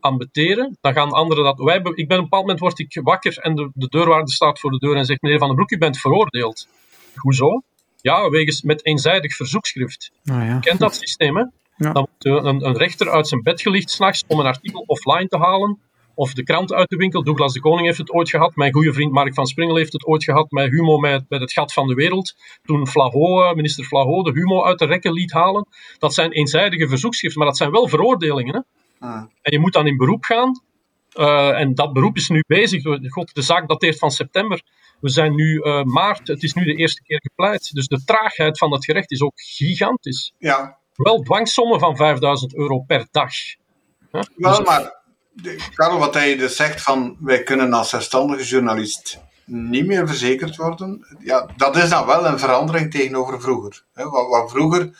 ambeteren, dan gaan anderen dat... Ik ben op een bepaald moment word ik wakker en de deurwaarder staat voor de deur en zegt: meneer Van den Broek, u bent veroordeeld. Hoezo? Ja, wegens met eenzijdig verzoekschrift. Je kent dat systeem, hè? Ja. Dan wordt een rechter uit zijn bed gelicht 's nachts om een artikel offline te halen, of de krant uit de winkel. Douglas de Koning heeft het ooit gehad. Mijn goede vriend Mark van Springel heeft het ooit gehad. Mijn Humo met het gat van de wereld. Toen Flavo, minister Flavo, de Humo uit de rekken liet halen. Dat zijn eenzijdige verzoekschriften, maar dat zijn wel veroordelingen. Hè? En je moet dan in beroep gaan. En dat beroep is nu bezig. God, de zaak dateert van september. We zijn nu maart. Het is nu de eerste keer gepleit. Dus de traagheid van het gerecht is ook gigantisch. Ja. Wel dwangsommen van €5.000 per dag. Huh? Wel, dus, maar Karel, wat hij dus zegt van wij kunnen als zelfstandige journalist niet meer verzekerd worden, ja, dat is dan wel een verandering tegenover vroeger. Wat vroeger,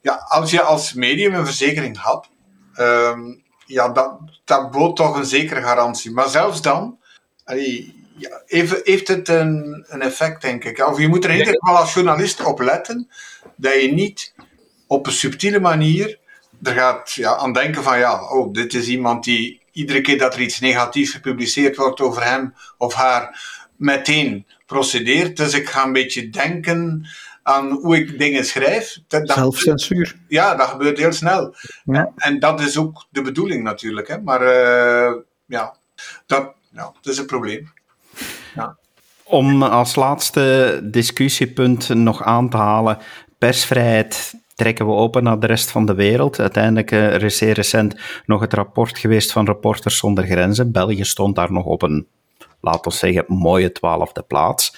ja, als je als medium een verzekering had, ja, dat bood toch een zekere garantie. Maar zelfs dan, ja, heeft het een effect, denk ik. Of je moet er in ieder geval als journalist op letten dat je niet op een subtiele manier er gaat, ja, aan denken van ja, oh, dit is iemand die iedere keer dat er iets negatiefs gepubliceerd wordt over hem of haar meteen procedeert. Dus ik ga een beetje denken aan hoe ik dingen schrijf. Zelfcensuur. Ja, dat gebeurt heel snel. Ja. En dat is ook de bedoeling natuurlijk. Hè. Maar ja, dat is een probleem. Ja. Om als laatste discussiepunt nog aan te halen, persvrijheid trekken we open naar de rest van de wereld. Uiteindelijk er is zeer recent nog het rapport geweest van Reporters zonder Grenzen. België stond daar nog op een, laat ons zeggen, mooie 12e plaats.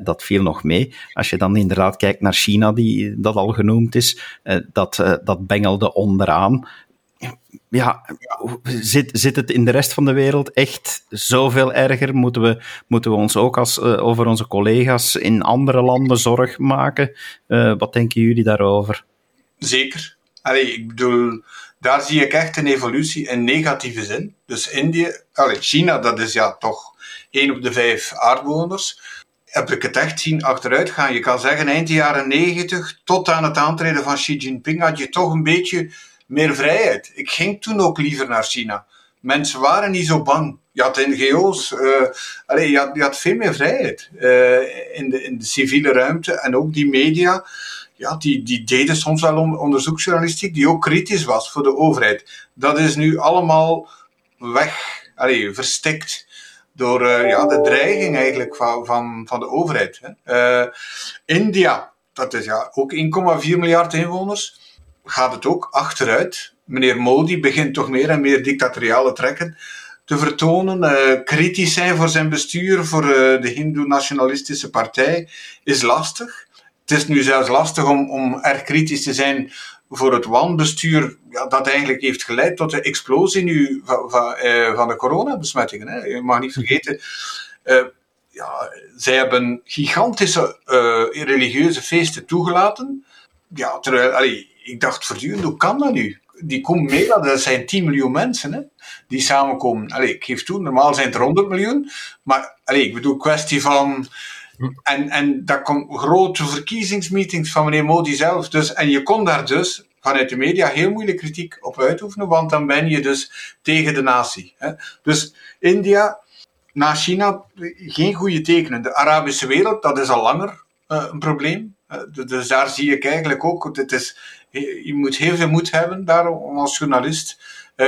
Dat viel nog mee. Als je dan inderdaad kijkt naar China, die dat al genoemd is, dat bengelde onderaan. Ja, zit het in de rest van de wereld echt zoveel erger? Moeten we ons ook over onze collega's in andere landen zorg maken? Wat denken jullie daarover? Zeker. Allee, ik bedoel, daar zie ik echt een evolutie in negatieve zin. Dus China, dat is ja toch 1 op de 5 aardbewoners, heb ik het echt zien achteruit gaan. Je kan zeggen, eind de jaren 90 tot aan het aantreden van Xi Jinping had je toch een beetje meer vrijheid. Ik ging toen ook liever naar China. Mensen waren niet zo bang. Je had NGO's, je had veel meer vrijheid in de civiele ruimte en ook die media. Ja, die deden soms wel onderzoeksjournalistiek die ook kritisch was voor de overheid. Dat is nu allemaal weg, verstikt door de dreiging eigenlijk van de overheid. Hè. India, dat is ja ook 1,4 miljard inwoners, gaat het ook achteruit. Meneer Modi begint toch meer en meer dictatoriale trekken te vertonen. Kritisch zijn voor zijn bestuur, voor de hindoe-nationalistische partij, is lastig. Het is nu zelfs lastig om erg kritisch te zijn voor het wanbestuur, ja, dat eigenlijk heeft geleid tot de explosie nu van de coronabesmettingen. Hè. Je mag niet vergeten, zij hebben gigantische religieuze feesten toegelaten. Ja, terwijl, ik dacht voortdurend, hoe kan dat nu? Die komt mee, dat zijn 10 miljoen mensen hè, die samenkomen. Ik geef toe, normaal zijn het 100 miljoen, maar ik bedoel, kwestie van... En daar komen grote verkiezingsmeetings van meneer Modi zelf. Dus, en je kon daar dus vanuit de media heel moeilijk kritiek op uitoefenen, want dan ben je dus tegen de natie. Hè. Dus India, na China, geen goede tekenen. De Arabische wereld, dat is al langer een probleem. Dus daar zie ik eigenlijk ook, je moet heel veel moed hebben daar om als journalist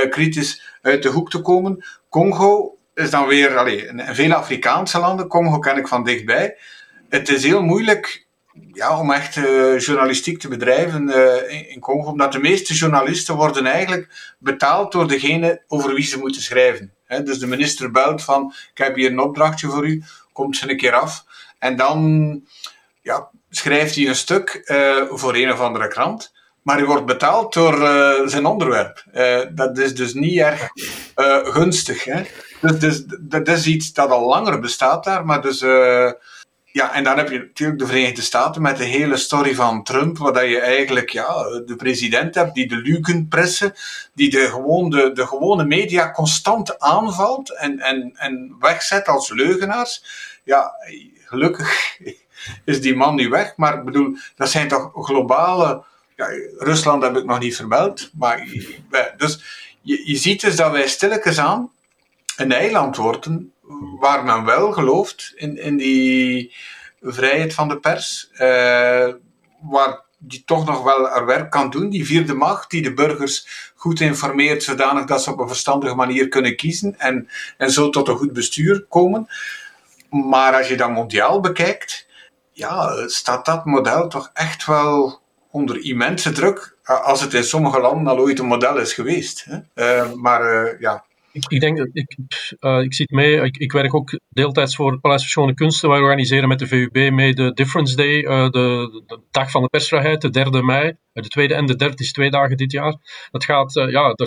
kritisch uit de hoek te komen. Congo is dan weer, in veel Afrikaanse landen, Congo ken ik van dichtbij, het is heel moeilijk om echt journalistiek te bedrijven in Congo, omdat de meeste journalisten worden eigenlijk betaald door degene over wie ze moeten schrijven. Hè? Dus de minister belt van, ik heb hier een opdrachtje voor u, komt ze een keer af. En dan schrijft hij een stuk voor een of andere krant, maar hij wordt betaald door zijn onderwerp. Dat is dus niet erg gunstig, hè. Dus dat is iets dat al langer bestaat daar, maar dus... en dan heb je natuurlijk de Verenigde Staten met de hele story van Trump, waar je eigenlijk de president hebt die de luken pressen, die de gewone media constant aanvalt en wegzet als leugenaars. Ja, gelukkig is die man nu weg, maar ik bedoel, dat zijn toch globale... Ja, Rusland heb ik nog niet vermeld, maar... Dus je ziet dus dat wij stilletjes aan een eiland worden waar men wel gelooft in die vrijheid van de pers, waar die toch nog wel haar werk kan doen, die vierde macht die de burgers goed informeert zodanig dat ze op een verstandige manier kunnen kiezen en zo tot een goed bestuur komen. Maar als je dat mondiaal bekijkt, staat dat model toch echt wel onder immense druk, als het in sommige landen al ooit een model is geweest. Hè? Maar Ik zit mee. Ik werk ook deeltijds voor het Paleis Verschillende Kunsten. Wij organiseren met de VUB mee de Difference Day, de dag van de persvrijheid, de 3e mei. De tweede en de derde is 2 dagen dit jaar. Dat gaat,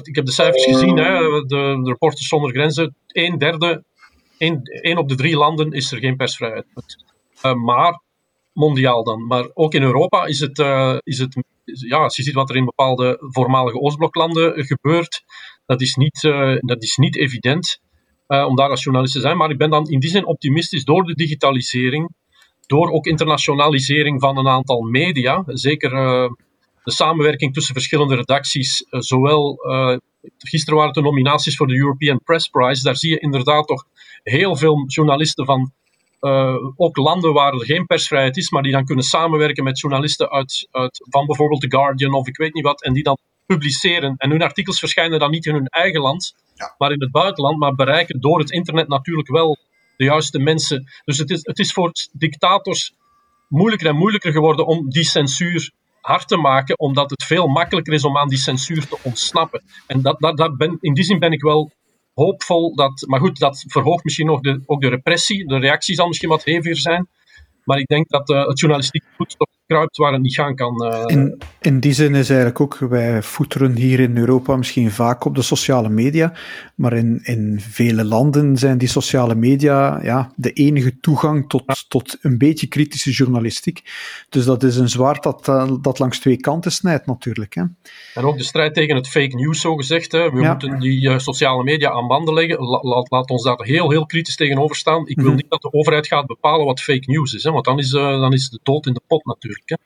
ik heb de cijfers gezien, de Reporters zonder Grenzen. 1/3, 1 op de 3 landen is er geen persvrijheid. Maar, mondiaal dan. Maar ook in Europa is het... als je ziet wat er in bepaalde voormalige Oostbloklanden gebeurt, dat is niet evident om daar als journalist te zijn. Maar ik ben dan in die zin optimistisch door de digitalisering, door ook internationalisering van een aantal media. Zeker de samenwerking tussen verschillende redacties. Gisteren waren het de nominaties voor de European Press Prize. Daar zie je inderdaad toch heel veel journalisten van... ook landen waar er geen persvrijheid is, maar die dan kunnen samenwerken met journalisten van bijvoorbeeld The Guardian of ik weet niet wat, en die dan publiceren. En hun artikels verschijnen dan niet in hun eigen land, maar in het buitenland, maar bereiken door het internet natuurlijk wel de juiste mensen. Dus het is voor dictators moeilijker en moeilijker geworden om die censuur hard te maken, omdat het veel makkelijker is om aan die censuur te ontsnappen. En in die zin ben ik wel... hoopvol dat, maar goed, dat verhoogt misschien nog ook de repressie. De reactie zal misschien wat heviger zijn. Maar ik denk dat het journalistiek voetstuk kruipt waar het niet gaan kan. In die zin is eigenlijk ook, wij voeteren hier in Europa misschien vaak op de sociale media, maar in vele landen zijn die sociale media de enige toegang tot een beetje kritische journalistiek. Dus dat is een zwaard dat langs 2 kanten snijdt natuurlijk. Hè. En ook de strijd tegen het fake news, zogezegd. Hè. We moeten die sociale media aan banden leggen. Laat ons daar heel, heel kritisch tegenover staan. Ik wil niet dat de overheid gaat bepalen wat fake news is, hè. Want dan is de dood in de pot natuurlijk. Hè.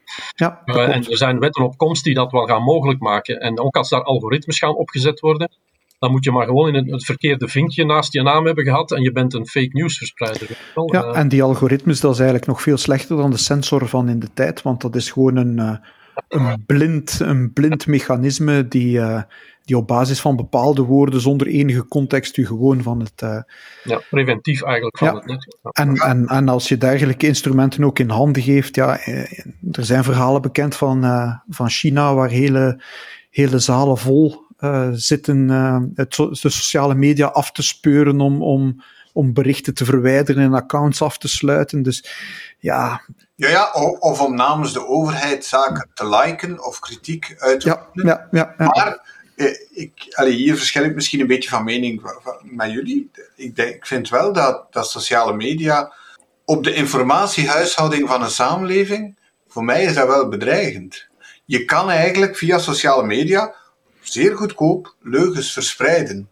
Ja, en er zijn wetten op komst die dat wel gaan mogelijk maken. En ook als daar algoritmes gaan opgezet worden, dan moet je maar gewoon in het verkeerde vinkje naast je naam hebben gehad en je bent een fake news verspreider. Ja, en die algoritmes, dat is eigenlijk nog veel slechter dan de sensor van in de tijd, want dat is gewoon een blind mechanisme die op basis van bepaalde woorden zonder enige context u gewoon van het... preventief eigenlijk van het net. En als je dergelijke instrumenten ook in handen geeft, er zijn verhalen bekend van China waar hele zalen vol zitten de sociale media af te speuren om berichten te verwijderen en accounts af te sluiten. Dus of om namens de overheid zaken te liken of kritiek uit te voeren. Maar hier verschil ik misschien een beetje van mening met jullie. Ik vind wel dat sociale media op de informatiehuishouding van een samenleving, voor mij is dat wel bedreigend. Je kan eigenlijk via sociale media zeer goedkoop leugens verspreiden.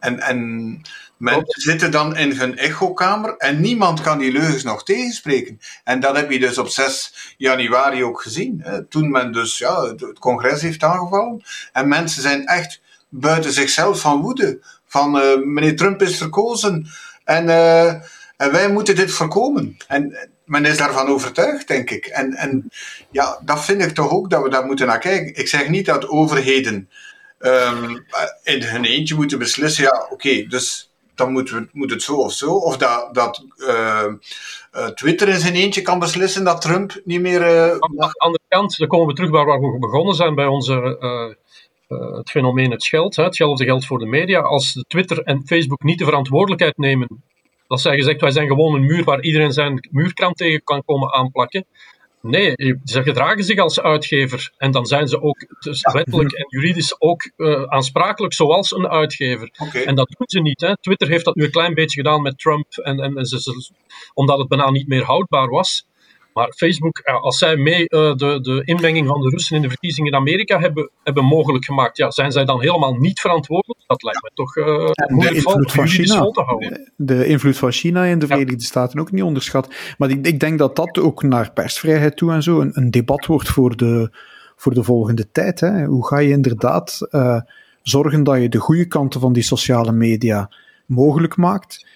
En mensen zitten dan in hun echokamer en niemand kan die leugens nog tegenspreken. En dat heb je dus op 6 januari ook gezien. Hè, toen men dus het congres heeft aangevallen. En mensen zijn echt buiten zichzelf van woede. Van meneer Trump is verkozen en wij moeten dit voorkomen. En men is daarvan overtuigd, denk ik. En dat vind ik toch ook dat we daar moeten naar kijken. Ik zeg niet dat overheden in hun eentje moeten beslissen, dus dan moet het zo of zo. Of dat Twitter in zijn eentje kan beslissen dat Trump niet meer... Aan de andere kant, dan komen we terug waar we begonnen zijn bij het fenomeen het Scheldt. Hetzelfde geldt voor de media. Als Twitter en Facebook niet de verantwoordelijkheid nemen, dat zij gezegd, wij zijn gewoon een muur waar iedereen zijn muurkrant tegen kan komen aanplakken. Nee, ze gedragen zich als uitgever en dan zijn ze ook wettelijk en juridisch ook aansprakelijk zoals een uitgever. Okay. En dat doen ze niet. Hè. Twitter heeft dat nu een klein beetje gedaan met Trump, omdat het bijna niet meer houdbaar was. Maar Facebook, als zij mee de inmenging van de Russen in de verkiezingen in Amerika hebben mogelijk gemaakt, zijn zij dan helemaal niet verantwoordelijk? Dat lijkt mij toch moeilijk om jullie school te houden. De invloed van China in de Verenigde Staten ook niet onderschat. Maar ik denk dat dat ook naar persvrijheid toe en zo een debat wordt voor de volgende tijd. Hè. Hoe ga je inderdaad zorgen dat je de goede kanten van die sociale media mogelijk maakt?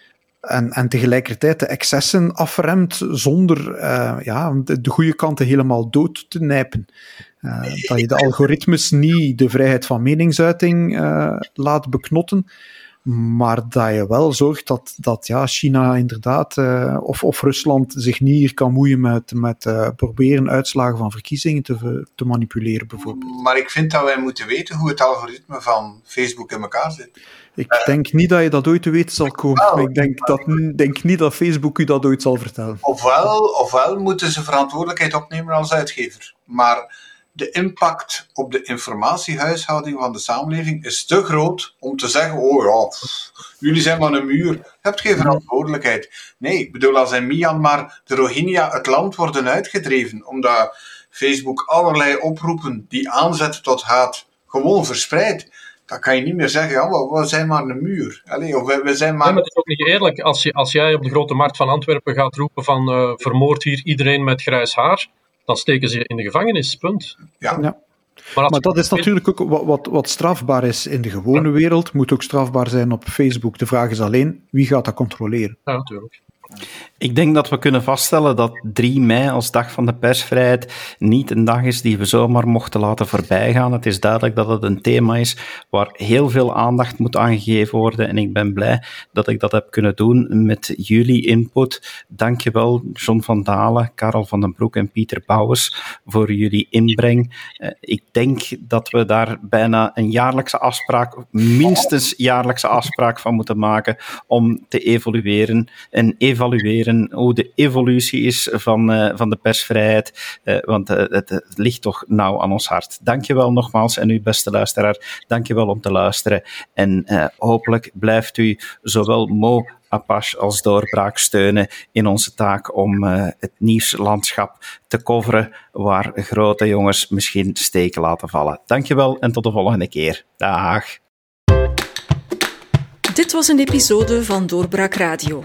En tegelijkertijd de excessen afremt zonder de goede kanten helemaal dood te nijpen. Dat je de algoritmes niet de vrijheid van meningsuiting laat beknotten, Maar dat je wel zorgt dat ja, China inderdaad of Rusland zich niet hier kan moeien met proberen uitslagen van verkiezingen te manipuleren bijvoorbeeld. Maar ik vind dat wij moeten weten hoe het algoritme van Facebook in elkaar zit. Ik denk niet dat je dat ooit te weten zal komen. Ik denk niet dat Facebook u dat ooit zal vertellen. Ofwel moeten ze verantwoordelijkheid opnemen als uitgever. Maar de impact op de informatiehuishouding van de samenleving is te groot om te zeggen, oh ja, jullie zijn maar een muur. Je hebt geen verantwoordelijkheid. Nee, ik bedoel, als in Myanmar de Rohingya het land worden uitgedreven, omdat Facebook allerlei oproepen die aanzetten tot haat gewoon verspreidt, dan kan je niet meer zeggen, ja, we zijn maar een muur. Allee, of we zijn maar... Nee, maar het is ook niet eerlijk. Als jij op de grote markt van Antwerpen gaat roepen van vermoord hier iedereen met grijs haar, dan steken ze in de gevangenis, punt. Ja. Maar dat is natuurlijk ook wat strafbaar is in de gewone wereld, moet ook strafbaar zijn op Facebook. De vraag is alleen, wie gaat dat controleren? Ja, natuurlijk. Ik denk dat we kunnen vaststellen dat 3 mei als dag van de persvrijheid niet een dag is die we zomaar mochten laten voorbijgaan. Het is duidelijk dat het een thema is waar heel veel aandacht moet aangegeven worden en ik ben blij dat ik dat heb kunnen doen met jullie input. Dankjewel John Vandaele, Karl van den Broek en Pieter Bouwens voor jullie inbreng. Ik denk dat we daar bijna een jaarlijkse afspraak, minstens jaarlijkse afspraak van moeten maken om te evolueren en evalueren hoe de evolutie is van de persvrijheid, want het ligt toch nauw aan ons hart. Dankjewel nogmaals en uw beste luisteraar, dankjewel om te luisteren en hopelijk blijft u zowel MO, Apache als Doorbraak steunen in onze taak om het nieuwslandschap te coveren waar grote jongens misschien steken laten vallen. Dankjewel en tot de volgende keer. Dag. Dit was een episode van Doorbraak Radio,